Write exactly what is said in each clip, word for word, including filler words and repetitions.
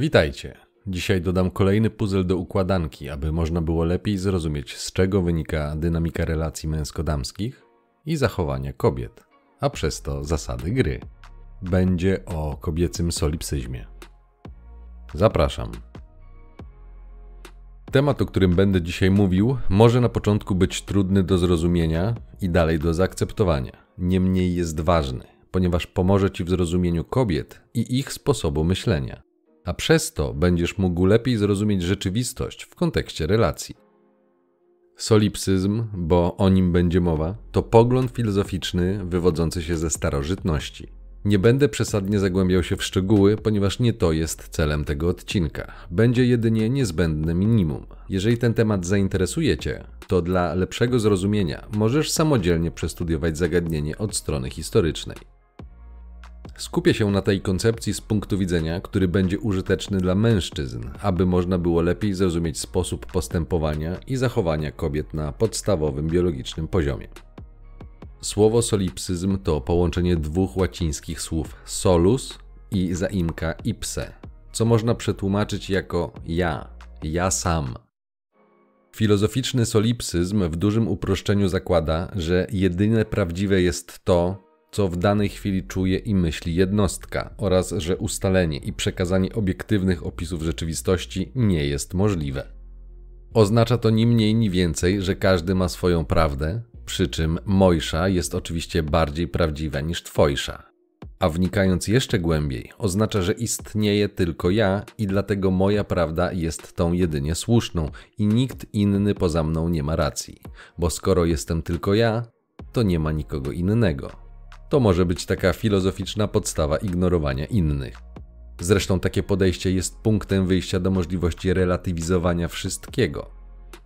Witajcie! Dzisiaj dodam kolejny puzzle do układanki, aby można było lepiej zrozumieć, z czego wynika dynamika relacji męsko-damskich i zachowania kobiet, a przez to zasady gry. Będzie o kobiecym solipsyzmie. Zapraszam! Temat, o którym będę dzisiaj mówił, może na początku być trudny do zrozumienia i dalej do zaakceptowania. Niemniej jest ważny, ponieważ pomoże Ci w zrozumieniu kobiet i ich sposobu myślenia, a przez to będziesz mógł lepiej zrozumieć rzeczywistość w kontekście relacji. Solipsyzm, bo o nim będzie mowa, to pogląd filozoficzny wywodzący się ze starożytności. Nie będę przesadnie zagłębiał się w szczegóły, ponieważ nie to jest celem tego odcinka. Będzie jedynie niezbędne minimum. Jeżeli ten temat zainteresuje Cię, to dla lepszego zrozumienia możesz samodzielnie przestudiować zagadnienie od strony historycznej. Skupię się na tej koncepcji z punktu widzenia, który będzie użyteczny dla mężczyzn, aby można było lepiej zrozumieć sposób postępowania i zachowania kobiet na podstawowym biologicznym poziomie. Słowo solipsyzm to połączenie dwóch łacińskich słów solus i zaimka ipse, co można przetłumaczyć jako ja, ja sam. Filozoficzny solipsyzm w dużym uproszczeniu zakłada, że jedyne prawdziwe jest to, co w danej chwili czuje i myśli jednostka oraz że ustalenie i przekazanie obiektywnych opisów rzeczywistości nie jest możliwe. Oznacza to ni mniej, ni więcej, że każdy ma swoją prawdę, przy czym mojsza jest oczywiście bardziej prawdziwa niż twojsza. A wnikając jeszcze głębiej, oznacza, że istnieje tylko ja i dlatego moja prawda jest tą jedynie słuszną i nikt inny poza mną nie ma racji, bo skoro jestem tylko ja, to nie ma nikogo innego. To może być taka filozoficzna podstawa ignorowania innych. Zresztą takie podejście jest punktem wyjścia do możliwości relatywizowania wszystkiego.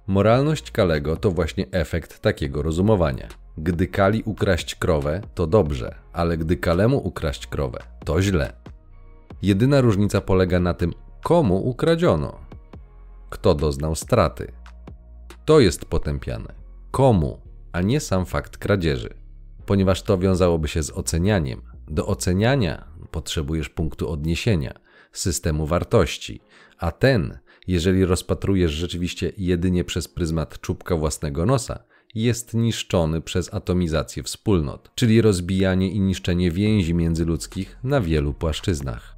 Moralność Kalego to właśnie efekt takiego rozumowania. Gdy Kali ukraść krowę, to dobrze, ale gdy Kalemu ukraść krowę, to źle. Jedyna różnica polega na tym, komu ukradziono. Kto doznał straty. To jest potępiane. Komu, a nie sam fakt kradzieży. Ponieważ to wiązałoby się z ocenianiem. Do oceniania potrzebujesz punktu odniesienia, systemu wartości, a ten, jeżeli rozpatrujesz rzeczywiście jedynie przez pryzmat czubka własnego nosa, jest niszczony przez atomizację wspólnot, czyli rozbijanie i niszczenie więzi międzyludzkich na wielu płaszczyznach.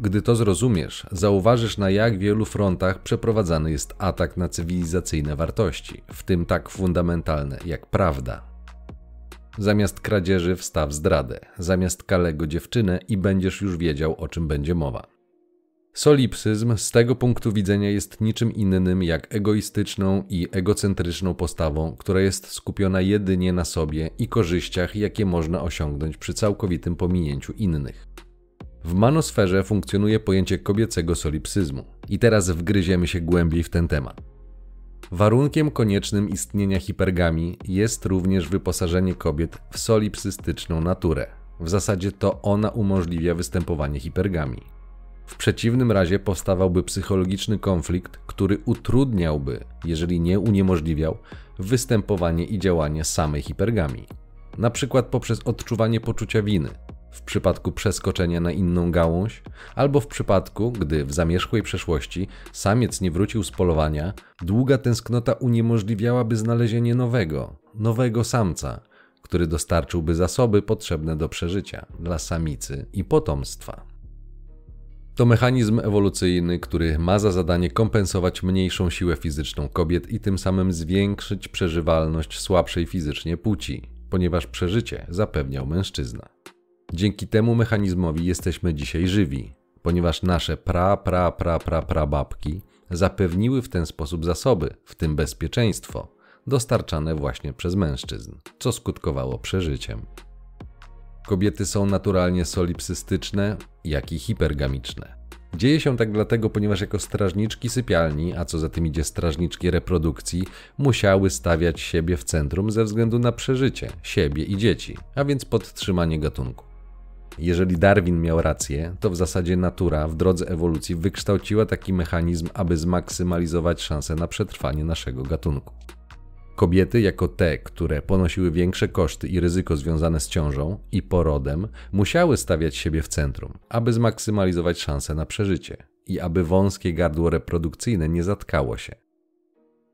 Gdy to zrozumiesz, zauważysz, na jak wielu frontach przeprowadzany jest atak na cywilizacyjne wartości, w tym tak fundamentalne jak prawda. Zamiast kradzieży wstaw zdradę, zamiast Kalego dziewczynę i będziesz już wiedział, o czym będzie mowa. Solipsyzm z tego punktu widzenia jest niczym innym jak egoistyczną i egocentryczną postawą, która jest skupiona jedynie na sobie i korzyściach, jakie można osiągnąć przy całkowitym pominięciu innych. W manosferze funkcjonuje pojęcie kobiecego solipsyzmu i teraz wgryziemy się głębiej w ten temat. Warunkiem koniecznym istnienia hipergamii jest również wyposażenie kobiet w solipsystyczną naturę. W zasadzie to ona umożliwia występowanie hipergamii. W przeciwnym razie powstawałby psychologiczny konflikt, który utrudniałby, jeżeli nie uniemożliwiał, występowanie i działanie samej hipergamii. Na przykład poprzez odczuwanie poczucia winy, w przypadku przeskoczenia na inną gałąź, albo w przypadku, gdy w zamierzchłej przeszłości samiec nie wrócił z polowania, długa tęsknota uniemożliwiałaby znalezienie nowego, nowego samca, który dostarczyłby zasoby potrzebne do przeżycia dla samicy i potomstwa. To mechanizm ewolucyjny, który ma za zadanie kompensować mniejszą siłę fizyczną kobiet i tym samym zwiększyć przeżywalność słabszej fizycznie płci, ponieważ przeżycie zapewniał mężczyzna. Dzięki temu mechanizmowi jesteśmy dzisiaj żywi, ponieważ nasze pra, pra, pra, pra, pra babki zapewniły w ten sposób zasoby, w tym bezpieczeństwo, dostarczane właśnie przez mężczyzn, co skutkowało przeżyciem. Kobiety są naturalnie solipsystyczne, jak i hipergamiczne. Dzieje się tak dlatego, ponieważ jako strażniczki sypialni, a co za tym idzie strażniczki reprodukcji, musiały stawiać siebie w centrum ze względu na przeżycie siebie i dzieci, a więc podtrzymanie gatunku. Jeżeli Darwin miał rację, to w zasadzie natura w drodze ewolucji wykształciła taki mechanizm, aby zmaksymalizować szanse na przetrwanie naszego gatunku. Kobiety, jako te, które ponosiły większe koszty i ryzyko związane z ciążą i porodem, musiały stawiać siebie w centrum, aby zmaksymalizować szanse na przeżycie i aby wąskie gardło reprodukcyjne nie zatkało się.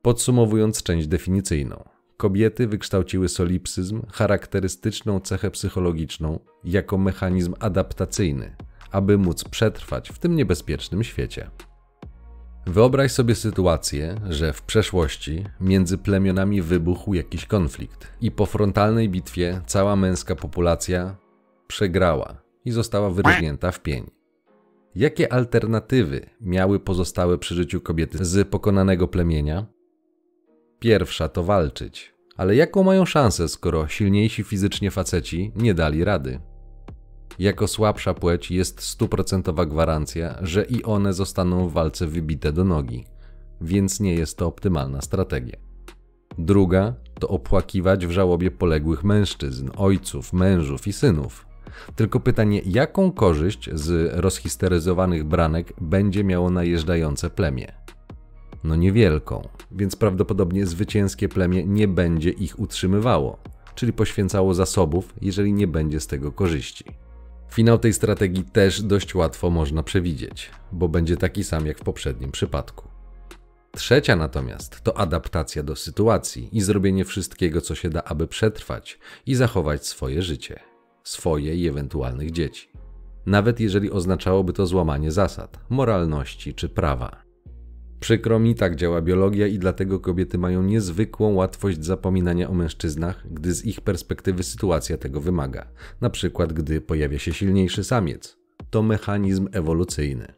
Podsumowując część definicyjną, kobiety wykształciły solipsyzm, charakterystyczną cechę psychologiczną, jako mechanizm adaptacyjny, aby móc przetrwać w tym niebezpiecznym świecie. Wyobraź sobie sytuację, że w przeszłości między plemionami wybuchł jakiś konflikt i po frontalnej bitwie cała męska populacja przegrała i została wyryżnięta w pień. Jakie alternatywy miały pozostałe przy życiu kobiety z pokonanego plemienia? Pierwsza to walczyć, ale jaką mają szansę, skoro silniejsi fizycznie faceci nie dali rady? Jako słabsza płeć jest stuprocentowa gwarancja, że i one zostaną w walce wybite do nogi, więc nie jest to optymalna strategia. Druga to opłakiwać w żałobie poległych mężczyzn, ojców, mężów i synów. Tylko pytanie, jaką korzyść z rozhisteryzowanych branek będzie miało najeżdżające plemię? No niewielką, więc prawdopodobnie zwycięskie plemię nie będzie ich utrzymywało, czyli poświęcało zasobów, jeżeli nie będzie z tego korzyści. Finał tej strategii też dość łatwo można przewidzieć, bo będzie taki sam jak w poprzednim przypadku. Trzecia natomiast to adaptacja do sytuacji i zrobienie wszystkiego, co się da, aby przetrwać i zachować swoje życie, swoje i ewentualnych dzieci. Nawet jeżeli oznaczałoby to złamanie zasad, moralności czy prawa. Przykro mi, tak działa biologia i dlatego kobiety mają niezwykłą łatwość zapominania o mężczyznach, gdy z ich perspektywy sytuacja tego wymaga. Na przykład, gdy pojawia się silniejszy samiec. To mechanizm ewolucyjny.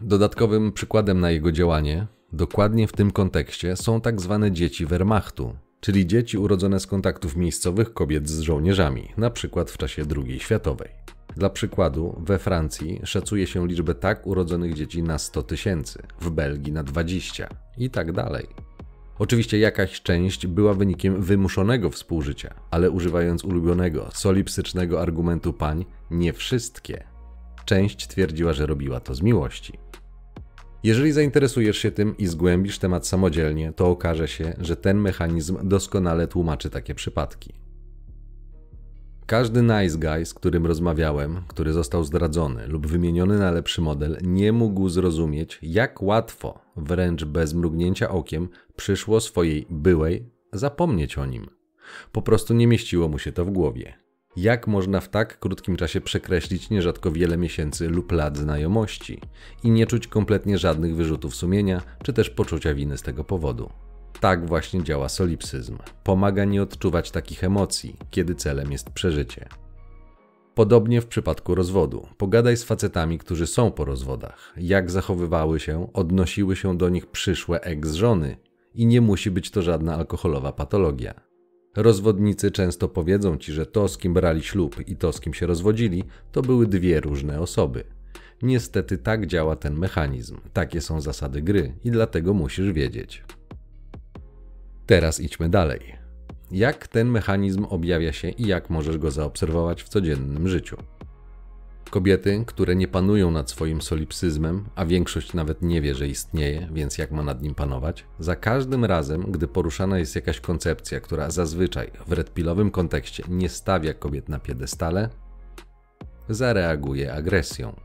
Dodatkowym przykładem na jego działanie, dokładnie w tym kontekście, są tak zwane dzieci Wehrmachtu, czyli dzieci urodzone z kontaktów miejscowych kobiet z żołnierzami, na przykład w czasie drugiej światowej. Dla przykładu, we Francji szacuje się liczbę tak urodzonych dzieci na sto tysięcy, w Belgii na dwadzieścia i tak dalej. Oczywiście jakaś część była wynikiem wymuszonego współżycia, ale używając ulubionego, solipsycznego argumentu pań, nie wszystkie. Część twierdziła, że robiła to z miłości. Jeżeli zainteresujesz się tym i zgłębisz temat samodzielnie, to okaże się, że ten mechanizm doskonale tłumaczy takie przypadki. Każdy nice guy, z którym rozmawiałem, który został zdradzony lub wymieniony na lepszy model, nie mógł zrozumieć, jak łatwo, wręcz bez mrugnięcia okiem, przyszło swojej byłej zapomnieć o nim. Po prostu nie mieściło mu się to w głowie. Jak można w tak krótkim czasie przekreślić nierzadko wiele miesięcy lub lat znajomości i nie czuć kompletnie żadnych wyrzutów sumienia czy też poczucia winy z tego powodu? Tak właśnie działa solipsyzm. Pomaga nie odczuwać takich emocji, kiedy celem jest przeżycie. Podobnie w przypadku rozwodu. Pogadaj z facetami, którzy są po rozwodach. Jak zachowywały się, odnosiły się do nich przyszłe eks-żony. I nie musi być to żadna alkoholowa patologia. Rozwodnicy często powiedzą ci, że to, z kim brali ślub i to, z kim się rozwodzili, to były dwie różne osoby. Niestety tak działa ten mechanizm. Takie są zasady gry i dlatego musisz wiedzieć. Teraz idźmy dalej. Jak ten mechanizm objawia się i jak możesz go zaobserwować w codziennym życiu? Kobiety, które nie panują nad swoim solipsyzmem, a większość nawet nie wie, że istnieje, więc jak ma nad nim panować? Za każdym razem, gdy poruszana jest jakaś koncepcja, która zazwyczaj w redpillowym kontekście nie stawia kobiet na piedestale, zareaguje agresją.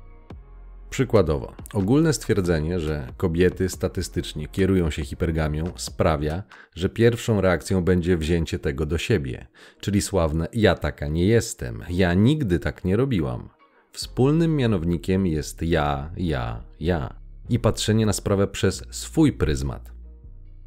Przykładowo, ogólne stwierdzenie, że kobiety statystycznie kierują się hipergamią, sprawia, że pierwszą reakcją będzie wzięcie tego do siebie, czyli sławne ja taka nie jestem, ja nigdy tak nie robiłam. Wspólnym mianownikiem jest ja, ja, ja i patrzenie na sprawę przez swój pryzmat.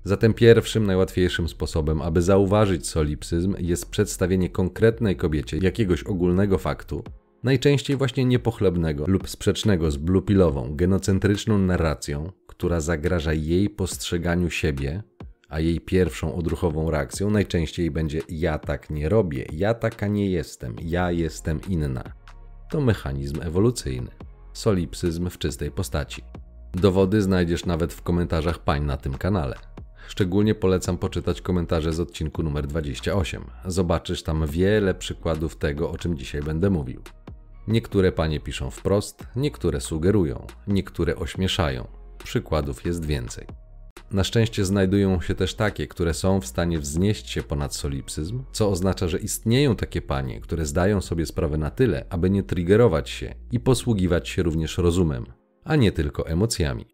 Zatem pierwszym, najłatwiejszym sposobem, aby zauważyć solipsyzm, jest przedstawienie konkretnej kobiecie jakiegoś ogólnego faktu, najczęściej właśnie niepochlebnego lub sprzecznego z bluepillową, genocentryczną narracją, która zagraża jej postrzeganiu siebie, a jej pierwszą odruchową reakcją najczęściej będzie ja tak nie robię, ja taka nie jestem, ja jestem inna. To mechanizm ewolucyjny. Solipsyzm w czystej postaci. Dowody znajdziesz nawet w komentarzach pań na tym kanale. Szczególnie polecam poczytać komentarze z odcinku numer dwudziestego ósmego. Zobaczysz tam wiele przykładów tego, o czym dzisiaj będę mówił. Niektóre panie piszą wprost, niektóre sugerują, niektóre ośmieszają. Przykładów jest więcej. Na szczęście znajdują się też takie, które są w stanie wznieść się ponad solipsyzm, co oznacza, że istnieją takie panie, które zdają sobie sprawę na tyle, aby nie triggerować się i posługiwać się również rozumem, a nie tylko emocjami.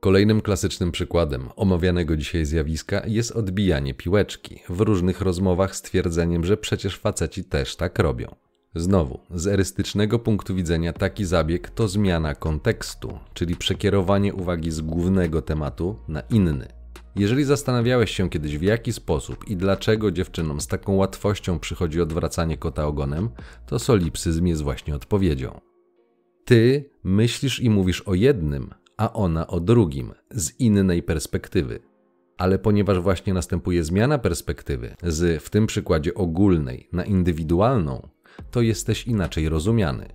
Kolejnym klasycznym przykładem omawianego dzisiaj zjawiska jest odbijanie piłeczki w różnych rozmowach z twierdzeniem, że przecież faceci też tak robią. Znowu, z erystycznego punktu widzenia taki zabieg to zmiana kontekstu, czyli przekierowanie uwagi z głównego tematu na inny. Jeżeli zastanawiałeś się kiedyś, w jaki sposób i dlaczego dziewczynom z taką łatwością przychodzi odwracanie kota ogonem, to solipsyzm jest właśnie odpowiedzią. Ty myślisz i mówisz o jednym, a ona o drugim, z innej perspektywy. Ale ponieważ właśnie następuje zmiana perspektywy z, w tym przykładzie, ogólnej na indywidualną, to jesteś inaczej rozumiany.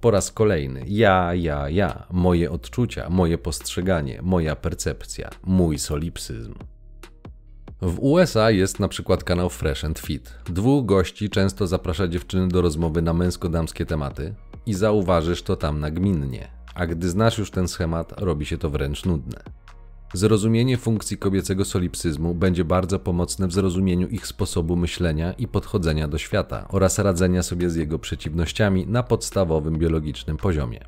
Po raz kolejny ja, ja, ja, moje odczucia, moje postrzeganie, moja percepcja, mój solipsyzm. W U S A jest na przykład kanał Fresh and Fit. Dwóch gości często zaprasza dziewczyny do rozmowy na męsko-damskie tematy i zauważysz to tam nagminnie, a gdy znasz już ten schemat, robi się to wręcz nudne. Zrozumienie funkcji kobiecego solipsyzmu będzie bardzo pomocne w zrozumieniu ich sposobu myślenia i podchodzenia do świata oraz radzenia sobie z jego przeciwnościami na podstawowym biologicznym poziomie.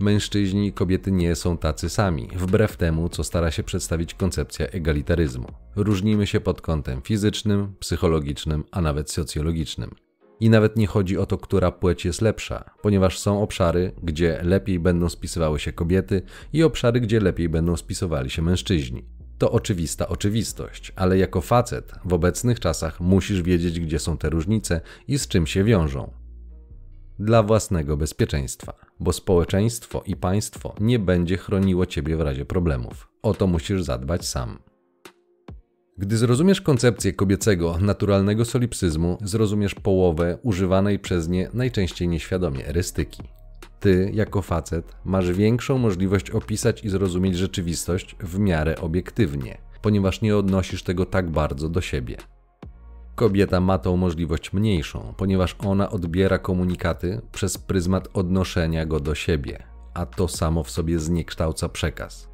Mężczyźni i kobiety nie są tacy sami, wbrew temu, co stara się przedstawić koncepcja egalitaryzmu. Różnimy się pod kątem fizycznym, psychologicznym, a nawet socjologicznym. I nawet nie chodzi o to, która płeć jest lepsza, ponieważ są obszary, gdzie lepiej będą spisywały się kobiety i obszary, gdzie lepiej będą spisywali się mężczyźni. To oczywista oczywistość, ale jako facet w obecnych czasach musisz wiedzieć, gdzie są te różnice i z czym się wiążą. Dla własnego bezpieczeństwa, bo społeczeństwo i państwo nie będzie chroniło ciebie w razie problemów. O to musisz zadbać sam. Gdy zrozumiesz koncepcję kobiecego, naturalnego solipsyzmu, zrozumiesz połowę używanej przez nie najczęściej nieświadomie erystyki. Ty, jako facet, masz większą możliwość opisać i zrozumieć rzeczywistość w miarę obiektywnie, ponieważ nie odnosisz tego tak bardzo do siebie. Kobieta ma tą możliwość mniejszą, ponieważ ona odbiera komunikaty przez pryzmat odnoszenia go do siebie, a to samo w sobie zniekształca przekaz,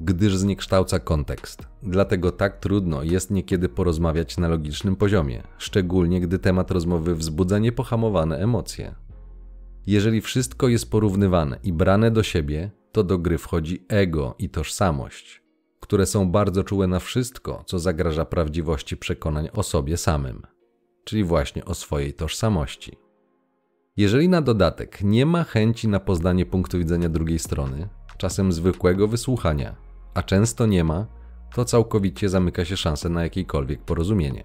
gdyż zniekształca kontekst. Dlatego tak trudno jest niekiedy porozmawiać na logicznym poziomie, szczególnie gdy temat rozmowy wzbudza niepohamowane emocje. Jeżeli wszystko jest porównywane i brane do siebie, to do gry wchodzi ego i tożsamość, które są bardzo czułe na wszystko, co zagraża prawdziwości przekonań o sobie samym, czyli właśnie o swojej tożsamości. Jeżeli na dodatek nie ma chęci na poznanie punktu widzenia drugiej strony, czasem zwykłego wysłuchania, a często nie ma, to całkowicie zamyka się szansę na jakiekolwiek porozumienie.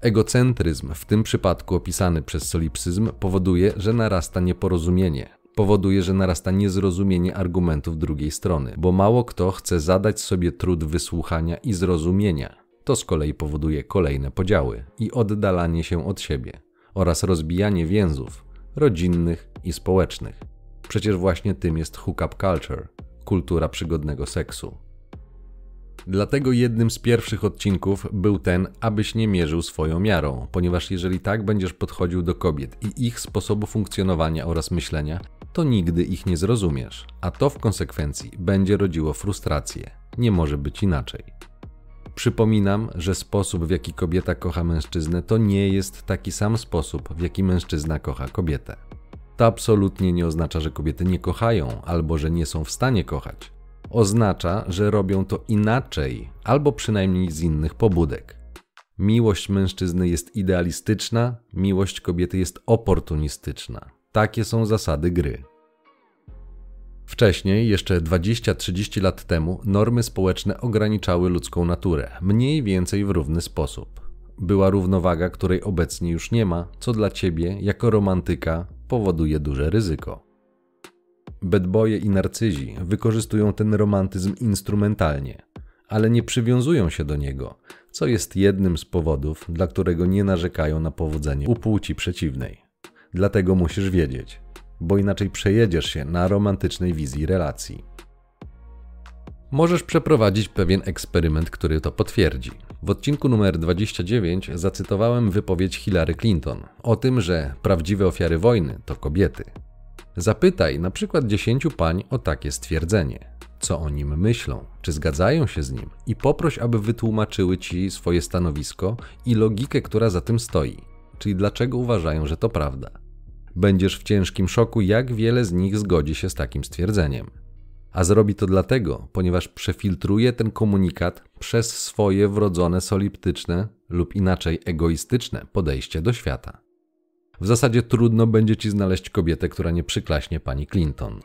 Egocentryzm, w tym przypadku opisany przez solipsyzm, powoduje, że narasta nieporozumienie. Powoduje, że narasta niezrozumienie argumentów drugiej strony, bo mało kto chce zadać sobie trud wysłuchania i zrozumienia. To z kolei powoduje kolejne podziały i oddalanie się od siebie oraz rozbijanie więzów rodzinnych i społecznych. Przecież właśnie tym jest hookup culture, kultura przygodnego seksu. Dlatego jednym z pierwszych odcinków był ten, abyś nie mierzył swoją miarą, ponieważ jeżeli tak będziesz podchodził do kobiet i ich sposobu funkcjonowania oraz myślenia, to nigdy ich nie zrozumiesz, a to w konsekwencji będzie rodziło frustrację. Nie może być inaczej. Przypominam, że sposób, w jaki kobieta kocha mężczyznę, to nie jest taki sam sposób, w jaki mężczyzna kocha kobietę. To absolutnie nie oznacza, że kobiety nie kochają albo że nie są w stanie kochać. Oznacza, że robią to inaczej albo przynajmniej z innych pobudek. Miłość mężczyzny jest idealistyczna, miłość kobiety jest oportunistyczna. Takie są zasady gry. Wcześniej, jeszcze dwadzieścia trzydzieści lat temu, normy społeczne ograniczały ludzką naturę, mniej więcej w równy sposób. Była równowaga, której obecnie już nie ma, co dla ciebie, jako romantyka, powoduje duże ryzyko. Bedboje i narcyzi wykorzystują ten romantyzm instrumentalnie, ale nie przywiązują się do niego, co jest jednym z powodów, dla którego nie narzekają na powodzenie u płci przeciwnej. Dlatego musisz wiedzieć, bo inaczej przejedziesz się na romantycznej wizji relacji. Możesz przeprowadzić pewien eksperyment, który to potwierdzi. W odcinku numer dwadzieścia dziewięć zacytowałem wypowiedź Hillary Clinton o tym, że prawdziwe ofiary wojny to kobiety. Zapytaj na przykład dziesięciu pań o takie stwierdzenie. co o nim myślą, czy zgadzają się z nim i poproś, aby wytłumaczyły ci swoje stanowisko i logikę, która za tym stoi, czyli dlaczego uważają, że to prawda. Będziesz w ciężkim szoku, jak wiele z nich zgodzi się z takim stwierdzeniem. A zrobi to dlatego, ponieważ przefiltruje ten komunikat przez swoje wrodzone soliptyczne lub inaczej egoistyczne podejście do świata. W zasadzie trudno będzie ci znaleźć kobietę, która nie przyklaśnie pani Clinton.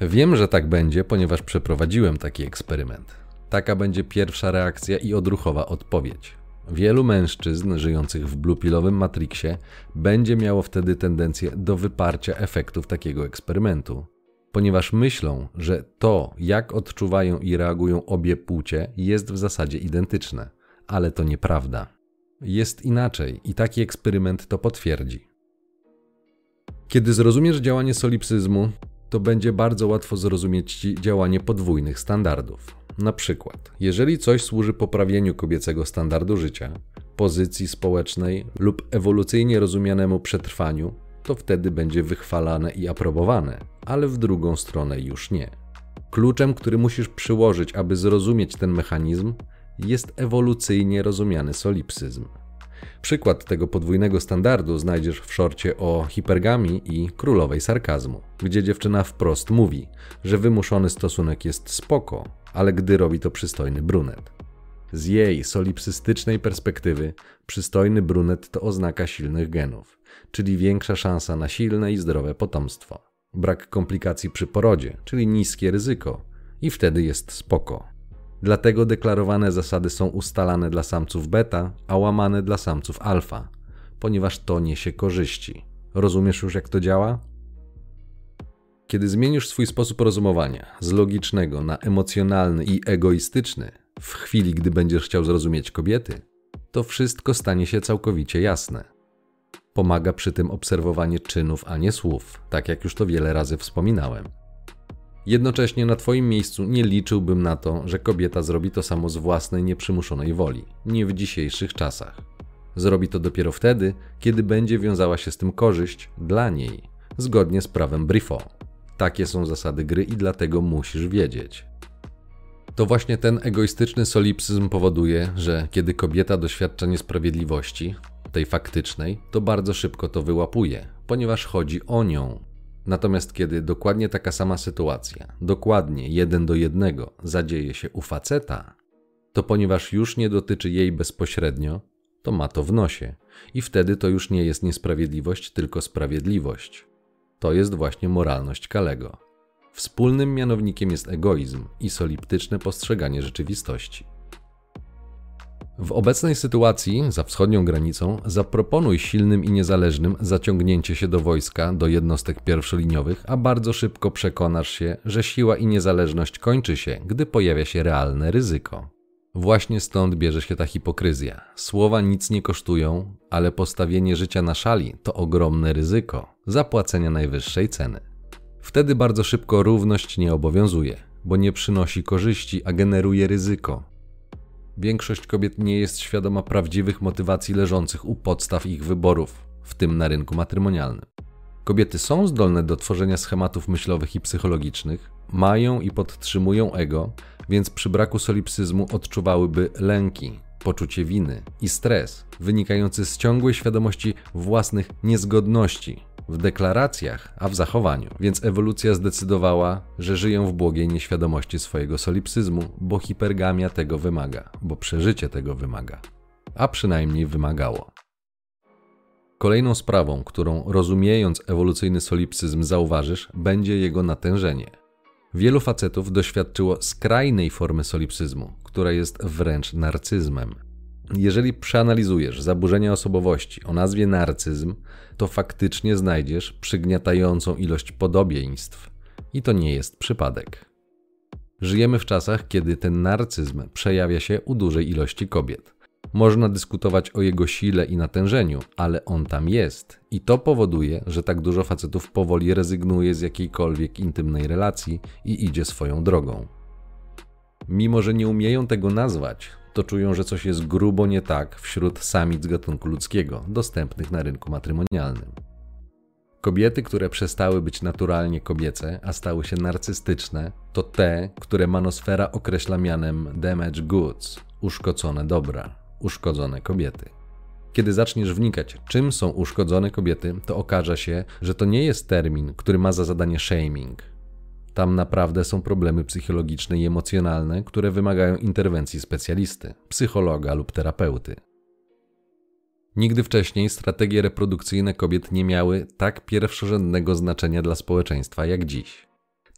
Wiem, że tak będzie, ponieważ przeprowadziłem taki eksperyment. Taka będzie pierwsza reakcja i odruchowa odpowiedź. Wielu mężczyzn żyjących w blue-pillowym matriksie będzie miało wtedy tendencję do wyparcia efektów takiego eksperymentu, ponieważ myślą, że to, jak odczuwają i reagują obie płcie, jest w zasadzie identyczne. Ale to nieprawda. Jest inaczej i taki eksperyment to potwierdzi. Kiedy zrozumiesz działanie solipsyzmu, to będzie bardzo łatwo zrozumieć ci działanie podwójnych standardów. Na przykład, jeżeli coś służy poprawieniu kobiecego standardu życia, pozycji społecznej lub ewolucyjnie rozumianemu przetrwaniu, to wtedy będzie wychwalane i aprobowane, ale w drugą stronę już nie. Kluczem, który musisz przyłożyć, aby zrozumieć ten mechanizm, jest ewolucyjnie rozumiany solipsyzm. Przykład tego podwójnego standardu znajdziesz w szorcie o hipergamii i królowej sarkazmu, gdzie dziewczyna wprost mówi, że wymuszony stosunek jest spoko, ale gdy robi to przystojny brunet. Z jej solipsystycznej perspektywy przystojny brunet to oznaka silnych genów, czyli większa szansa na silne i zdrowe potomstwo, brak komplikacji przy porodzie, czyli niskie ryzyko i wtedy jest spoko. Dlatego deklarowane zasady są ustalane dla samców beta, a łamane dla samców alfa, ponieważ to niesie korzyści. Rozumiesz już, jak to działa? Kiedy zmienisz swój sposób rozumowania z logicznego na emocjonalny i egoistyczny, w chwili, gdy będziesz chciał zrozumieć kobiety, to wszystko stanie się całkowicie jasne. Pomaga przy tym obserwowanie czynów, a nie słów, tak jak już to wiele razy wspominałem. Jednocześnie na twoim miejscu nie liczyłbym na to, że kobieta zrobi to samo z własnej nieprzymuszonej woli, nie w dzisiejszych czasach. Zrobi to dopiero wtedy, kiedy będzie wiązała się z tym korzyść dla niej, zgodnie z prawem Brifo. Takie są zasady gry i dlatego musisz wiedzieć. To właśnie ten egoistyczny solipsyzm powoduje, że kiedy kobieta doświadcza niesprawiedliwości, tej faktycznej, to bardzo szybko to wyłapuje, ponieważ chodzi o nią. Natomiast kiedy dokładnie taka sama sytuacja, dokładnie jeden do jednego zadzieje się u faceta, to ponieważ już nie dotyczy jej bezpośrednio, to ma to w nosie i wtedy to już nie jest niesprawiedliwość, tylko sprawiedliwość. To jest właśnie moralność Kalego. Wspólnym mianownikiem jest egoizm i soliptyczne postrzeganie rzeczywistości. W obecnej sytuacji, za wschodnią granicą, zaproponuj silnym i niezależnym zaciągnięcie się do wojska, do jednostek pierwszoliniowych, a bardzo szybko przekonasz się, że siła i niezależność kończy się, gdy pojawia się realne ryzyko. Właśnie stąd bierze się ta hipokryzja. Słowa nic nie kosztują, ale postawienie życia na szali to ogromne ryzyko zapłacenia najwyższej ceny. Wtedy bardzo szybko równość nie obowiązuje, bo nie przynosi korzyści, a generuje ryzyko. Większość kobiet nie jest świadoma prawdziwych motywacji leżących u podstaw ich wyborów, w tym na rynku matrymonialnym. Kobiety są zdolne do tworzenia schematów myślowych i psychologicznych, mają i podtrzymują ego, więc przy braku solipsyzmu odczuwałyby lęki, poczucie winy i stres wynikający z ciągłej świadomości własnych niezgodności w deklaracjach, a w zachowaniu. Więc ewolucja zdecydowała, że żyją w błogiej nieświadomości swojego solipsyzmu, bo hipergamia tego wymaga, bo przeżycie tego wymaga, a przynajmniej wymagało. Kolejną sprawą, którą rozumiejąc ewolucyjny solipsyzm zauważysz, będzie jego natężenie. Wielu facetów doświadczyło skrajnej formy solipsyzmu, która jest wręcz narcyzmem. Jeżeli przeanalizujesz zaburzenia osobowości o nazwie narcyzm, to faktycznie znajdziesz przygniatającą ilość podobieństw. I to nie jest przypadek. Żyjemy w czasach, kiedy ten narcyzm przejawia się u dużej ilości kobiet. Można dyskutować o jego sile i natężeniu, ale on tam jest. I to powoduje, że tak dużo facetów powoli rezygnuje z jakiejkolwiek intymnej relacji i idzie swoją drogą. Mimo że nie umieją tego nazwać, to czują, że coś jest grubo nie tak wśród samic gatunku ludzkiego, dostępnych na rynku matrymonialnym. Kobiety, które przestały być naturalnie kobiece, a stały się narcystyczne, to te, które Manosfera określa mianem damaged goods, uszkodzone dobra, uszkodzone kobiety. Kiedy zaczniesz wnikać, czym są uszkodzone kobiety, to okaże się, że to nie jest termin, który ma za zadanie shaming. Tam naprawdę są problemy psychologiczne i emocjonalne, które wymagają interwencji specjalisty, psychologa lub terapeuty. Nigdy wcześniej strategie reprodukcyjne kobiet nie miały tak pierwszorzędnego znaczenia dla społeczeństwa jak dziś.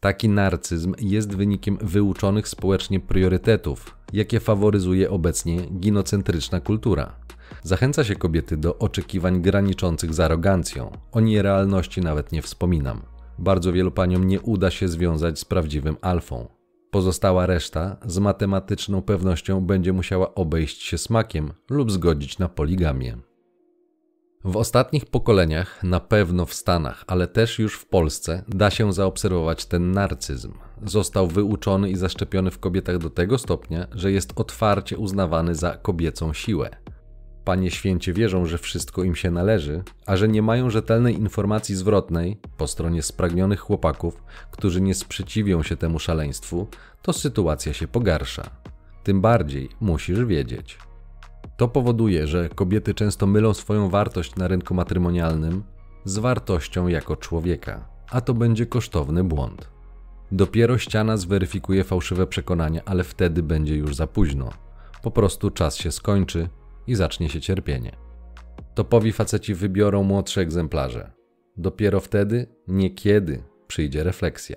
Taki narcyzm jest wynikiem wyuczonych społecznie priorytetów, jakie faworyzuje obecnie ginocentryczna kultura. Zachęca się kobiety do oczekiwań graniczących z arogancją, o nierealności nawet nie wspominam. Bardzo wielu paniom nie uda się związać z prawdziwym alfą. Pozostała reszta z matematyczną pewnością będzie musiała obejść się smakiem lub zgodzić na poligamię. W ostatnich pokoleniach, na pewno w Stanach, ale też już w Polsce, da się zaobserwować ten narcyzm. Został wyuczony i zaszczepiony w kobietach do tego stopnia, że jest otwarcie uznawany za kobiecą siłę. Panie święcie wierzą, że wszystko im się należy, a że nie mają rzetelnej informacji zwrotnej po stronie spragnionych chłopaków, którzy nie sprzeciwią się temu szaleństwu, to sytuacja się pogarsza. Tym bardziej musisz wiedzieć. To powoduje, że kobiety często mylą swoją wartość na rynku matrymonialnym z wartością jako człowieka, a to będzie kosztowny błąd. Dopiero ściana zweryfikuje fałszywe przekonania, ale wtedy będzie już za późno. Po prostu czas się skończy i zacznie się cierpienie. Topowi faceci wybiorą młodsze egzemplarze. Dopiero wtedy, niekiedy, przyjdzie refleksja.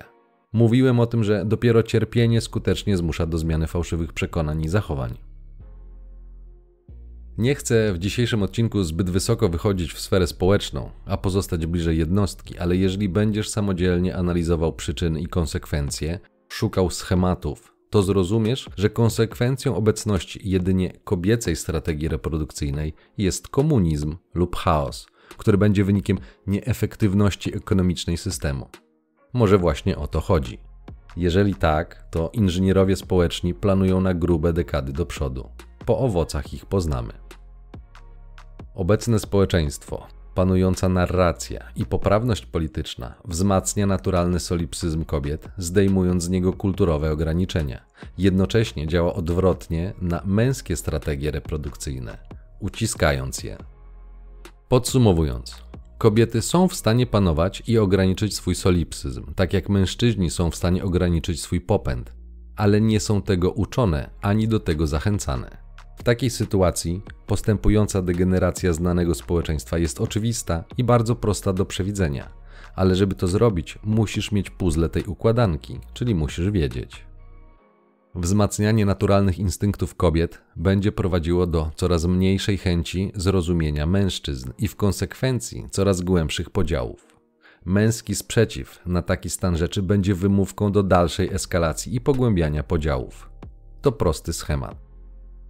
Mówiłem o tym, że dopiero cierpienie skutecznie zmusza do zmiany fałszywych przekonań i zachowań. Nie chcę w dzisiejszym odcinku zbyt wysoko wychodzić w sferę społeczną, a pozostać bliżej jednostki, ale jeżeli będziesz samodzielnie analizował przyczyny i konsekwencje, szukał schematów, to zrozumiesz, że konsekwencją obecności jedynie kobiecej strategii reprodukcyjnej jest komunizm lub chaos, który będzie wynikiem nieefektywności ekonomicznej systemu. Może właśnie o to chodzi. Jeżeli tak, to inżynierowie społeczni planują na grube dekady do przodu. Po owocach ich poznamy. Obecne społeczeństwo, panująca narracja i poprawność polityczna wzmacnia naturalny solipsyzm kobiet, zdejmując z niego kulturowe ograniczenia. Jednocześnie działa odwrotnie na męskie strategie reprodukcyjne, uciskając je. Podsumowując, kobiety są w stanie panować i ograniczyć swój solipsyzm, tak jak mężczyźni są w stanie ograniczyć swój popęd, ale nie są tego uczone ani do tego zachęcane. W takiej sytuacji postępująca degeneracja znanego społeczeństwa jest oczywista i bardzo prosta do przewidzenia, ale żeby to zrobić, musisz mieć puzzle tej układanki, czyli musisz wiedzieć. Wzmacnianie naturalnych instynktów kobiet będzie prowadziło do coraz mniejszej chęci zrozumienia mężczyzn i w konsekwencji coraz głębszych podziałów. Męski sprzeciw na taki stan rzeczy będzie wymówką do dalszej eskalacji i pogłębiania podziałów. To prosty schemat.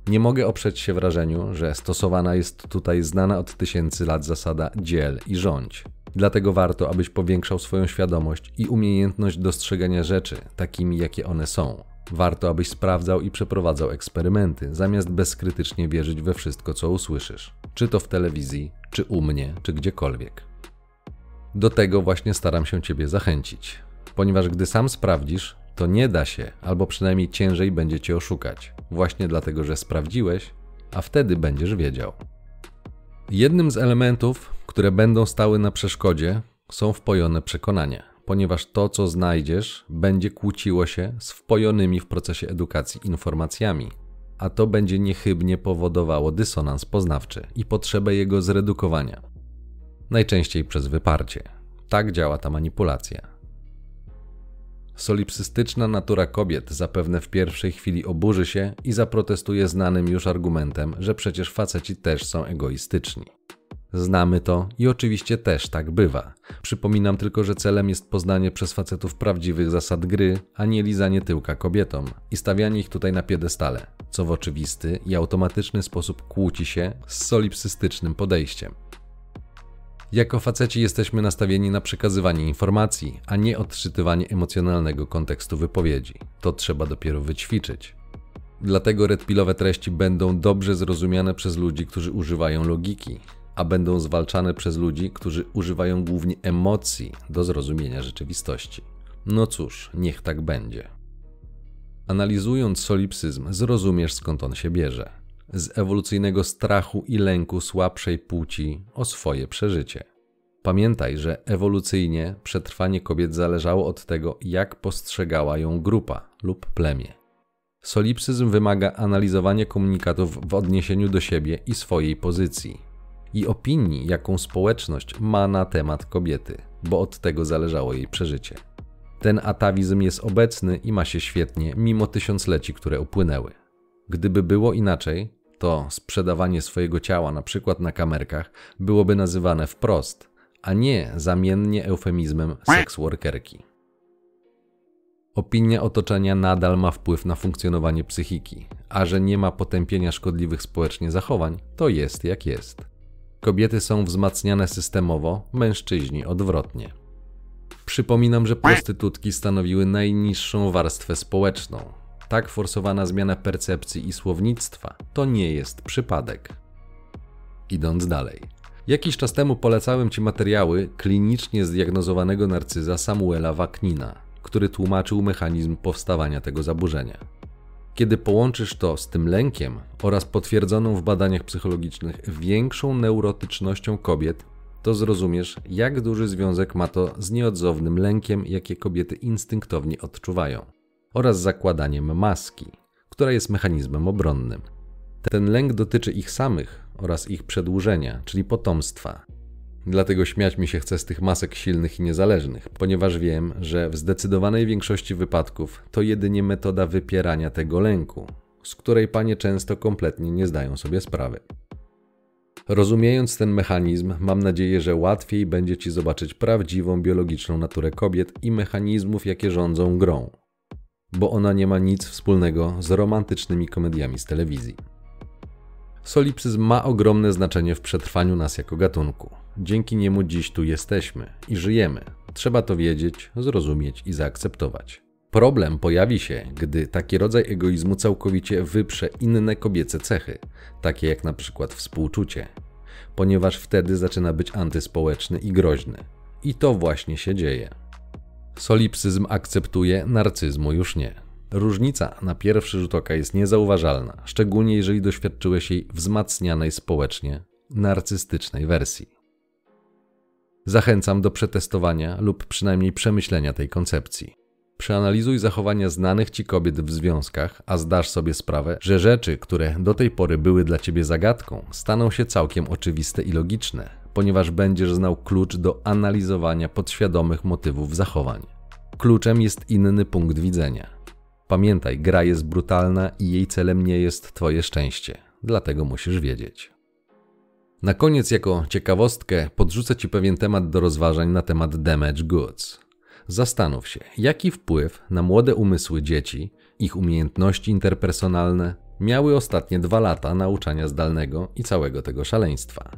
Nie mogę oprzeć się wrażeniu, że stosowana jest tutaj znana od tysięcy lat zasada dziel i rządź. Dlatego warto, abyś powiększał swoją świadomość i umiejętność dostrzegania rzeczy takimi, jakie one są. Warto, abyś sprawdzał i przeprowadzał eksperymenty, zamiast bezkrytycznie wierzyć we wszystko, co usłyszysz. Czy to w telewizji, czy u mnie, czy gdziekolwiek. Do tego właśnie staram się Ciebie zachęcić. Ponieważ gdy sam sprawdzisz, to nie da się, albo przynajmniej ciężej będzie Cię oszukać. Właśnie dlatego, że sprawdziłeś, a wtedy będziesz wiedział. Jednym z elementów, które będą stały na przeszkodzie, są wpojone przekonania, ponieważ to, co znajdziesz, będzie kłóciło się z wpojonymi w procesie edukacji informacjami, a to będzie niechybnie powodowało dysonans poznawczy i potrzebę jego zredukowania. Najczęściej przez wyparcie. Tak działa ta manipulacja. Solipsystyczna natura kobiet zapewne w pierwszej chwili oburzy się i zaprotestuje znanym już argumentem, że przecież faceci też są egoistyczni. Znamy to i oczywiście też tak bywa. Przypominam tylko, że celem jest poznanie przez facetów prawdziwych zasad gry, a nie lizanie tyłka kobietom i stawianie ich tutaj na piedestale, co w oczywisty i automatyczny sposób kłóci się z solipsystycznym podejściem. Jako faceci jesteśmy nastawieni na przekazywanie informacji, a nie odczytywanie emocjonalnego kontekstu wypowiedzi. To trzeba dopiero wyćwiczyć. Dlatego redpilowe treści będą dobrze zrozumiane przez ludzi, którzy używają logiki, a będą zwalczane przez ludzi, którzy używają głównie emocji do zrozumienia rzeczywistości. No cóż, niech tak będzie. Analizując solipsyzm, zrozumiesz, skąd on się bierze. Z ewolucyjnego strachu i lęku słabszej płci o swoje przeżycie. Pamiętaj, że ewolucyjnie przetrwanie kobiet zależało od tego, jak postrzegała ją grupa lub plemię. Solipsyzm wymaga analizowania komunikatów w odniesieniu do siebie i swojej pozycji i opinii, jaką społeczność ma na temat kobiety, bo od tego zależało jej przeżycie. Ten atawizm jest obecny i ma się świetnie, mimo tysiącleci, które upłynęły. Gdyby było inaczej, to sprzedawanie swojego ciała, na przykład na kamerkach, byłoby nazywane wprost, a nie zamiennie eufemizmem seksworkerki. Opinia otoczenia nadal ma wpływ na funkcjonowanie psychiki, a że nie ma potępienia szkodliwych społecznie zachowań, to jest jak jest. Kobiety są wzmacniane systemowo, mężczyźni odwrotnie. Przypominam, że prostytutki stanowiły najniższą warstwę społeczną. Tak forsowana zmiana percepcji i słownictwa to nie jest przypadek. Idąc dalej. Jakiś czas temu polecałem Ci materiały klinicznie zdiagnozowanego narcyza Samuela Waknina, który tłumaczył mechanizm powstawania tego zaburzenia. Kiedy połączysz to z tym lękiem oraz potwierdzoną w badaniach psychologicznych większą neurotycznością kobiet, to zrozumiesz, jak duży związek ma to z nieodzownym lękiem, jakie kobiety instynktownie odczuwają, oraz zakładaniem maski, która jest mechanizmem obronnym. Ten lęk dotyczy ich samych oraz ich przedłużenia, czyli potomstwa. Dlatego śmiać mi się chce z tych masek silnych i niezależnych, ponieważ wiem, że w zdecydowanej większości wypadków to jedynie metoda wypierania tego lęku, z której panie często kompletnie nie zdają sobie sprawy. Rozumiejąc ten mechanizm, mam nadzieję, że łatwiej będzie Ci zobaczyć prawdziwą biologiczną naturę kobiet i mechanizmów, jakie rządzą grą. Bo ona nie ma nic wspólnego z romantycznymi komediami z telewizji. Solipsyzm ma ogromne znaczenie w przetrwaniu nas jako gatunku. Dzięki niemu dziś tu jesteśmy i żyjemy. Trzeba to wiedzieć, zrozumieć i zaakceptować. Problem pojawi się, gdy taki rodzaj egoizmu całkowicie wyprze inne kobiece cechy, takie jak na przykład współczucie, ponieważ wtedy zaczyna być antyspołeczny i groźny. I to właśnie się dzieje. Solipsyzm akceptuje, narcyzmu już nie. Różnica na pierwszy rzut oka jest niezauważalna, szczególnie jeżeli doświadczyłeś jej wzmacnianej społecznie, narcystycznej wersji. Zachęcam do przetestowania lub przynajmniej przemyślenia tej koncepcji. Przeanalizuj zachowania znanych Ci kobiet w związkach, a zdasz sobie sprawę, że rzeczy, które do tej pory były dla Ciebie zagadką, staną się całkiem oczywiste i logiczne, ponieważ będziesz znał klucz do analizowania podświadomych motywów zachowań. Kluczem jest inny punkt widzenia. Pamiętaj, gra jest brutalna i jej celem nie jest Twoje szczęście, dlatego musisz wiedzieć. Na koniec, jako ciekawostkę, podrzucę Ci pewien temat do rozważań na temat damage goods. Zastanów się, jaki wpływ na młode umysły dzieci, ich umiejętności interpersonalne miały ostatnie dwa lata nauczania zdalnego i całego tego szaleństwa.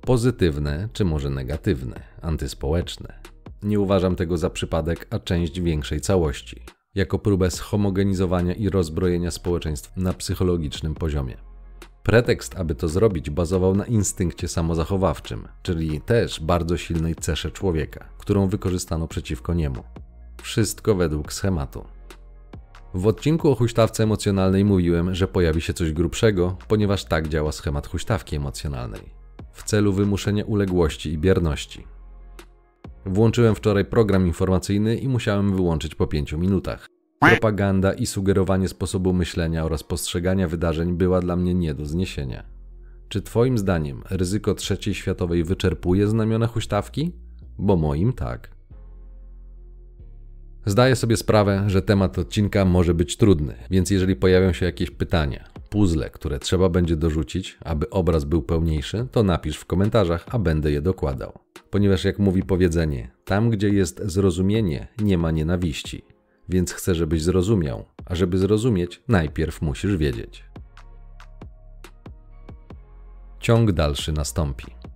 Pozytywne czy może negatywne, antyspołeczne. Nie uważam tego za przypadek, a część większej całości, jako próbę zhomogenizowania i rozbrojenia społeczeństw na psychologicznym poziomie. Pretekst, aby to zrobić, bazował na instynkcie samozachowawczym, czyli też bardzo silnej cesze człowieka, którą wykorzystano przeciwko niemu. Wszystko według schematu. W odcinku o huśtawce emocjonalnej mówiłem, że pojawi się coś grubszego, ponieważ tak działa schemat huśtawki emocjonalnej, w celu wymuszenia uległości i bierności. Włączyłem wczoraj program informacyjny i musiałem wyłączyć po pięciu minutach. Propaganda i sugerowanie sposobu myślenia oraz postrzegania wydarzeń była dla mnie nie do zniesienia. Czy Twoim zdaniem ryzyko trzeciej światowej wyczerpuje znamiona huśtawki? Bo moim tak. Zdaję sobie sprawę, że temat odcinka może być trudny, więc jeżeli pojawią się jakieś pytania, puzzle, które trzeba będzie dorzucić, aby obraz był pełniejszy, to napisz w komentarzach, a będę je dokładał. Ponieważ jak mówi powiedzenie, tam gdzie jest zrozumienie, nie ma nienawiści. Więc chcę, żebyś zrozumiał, a żeby zrozumieć, najpierw musisz wiedzieć. Ciąg dalszy nastąpi.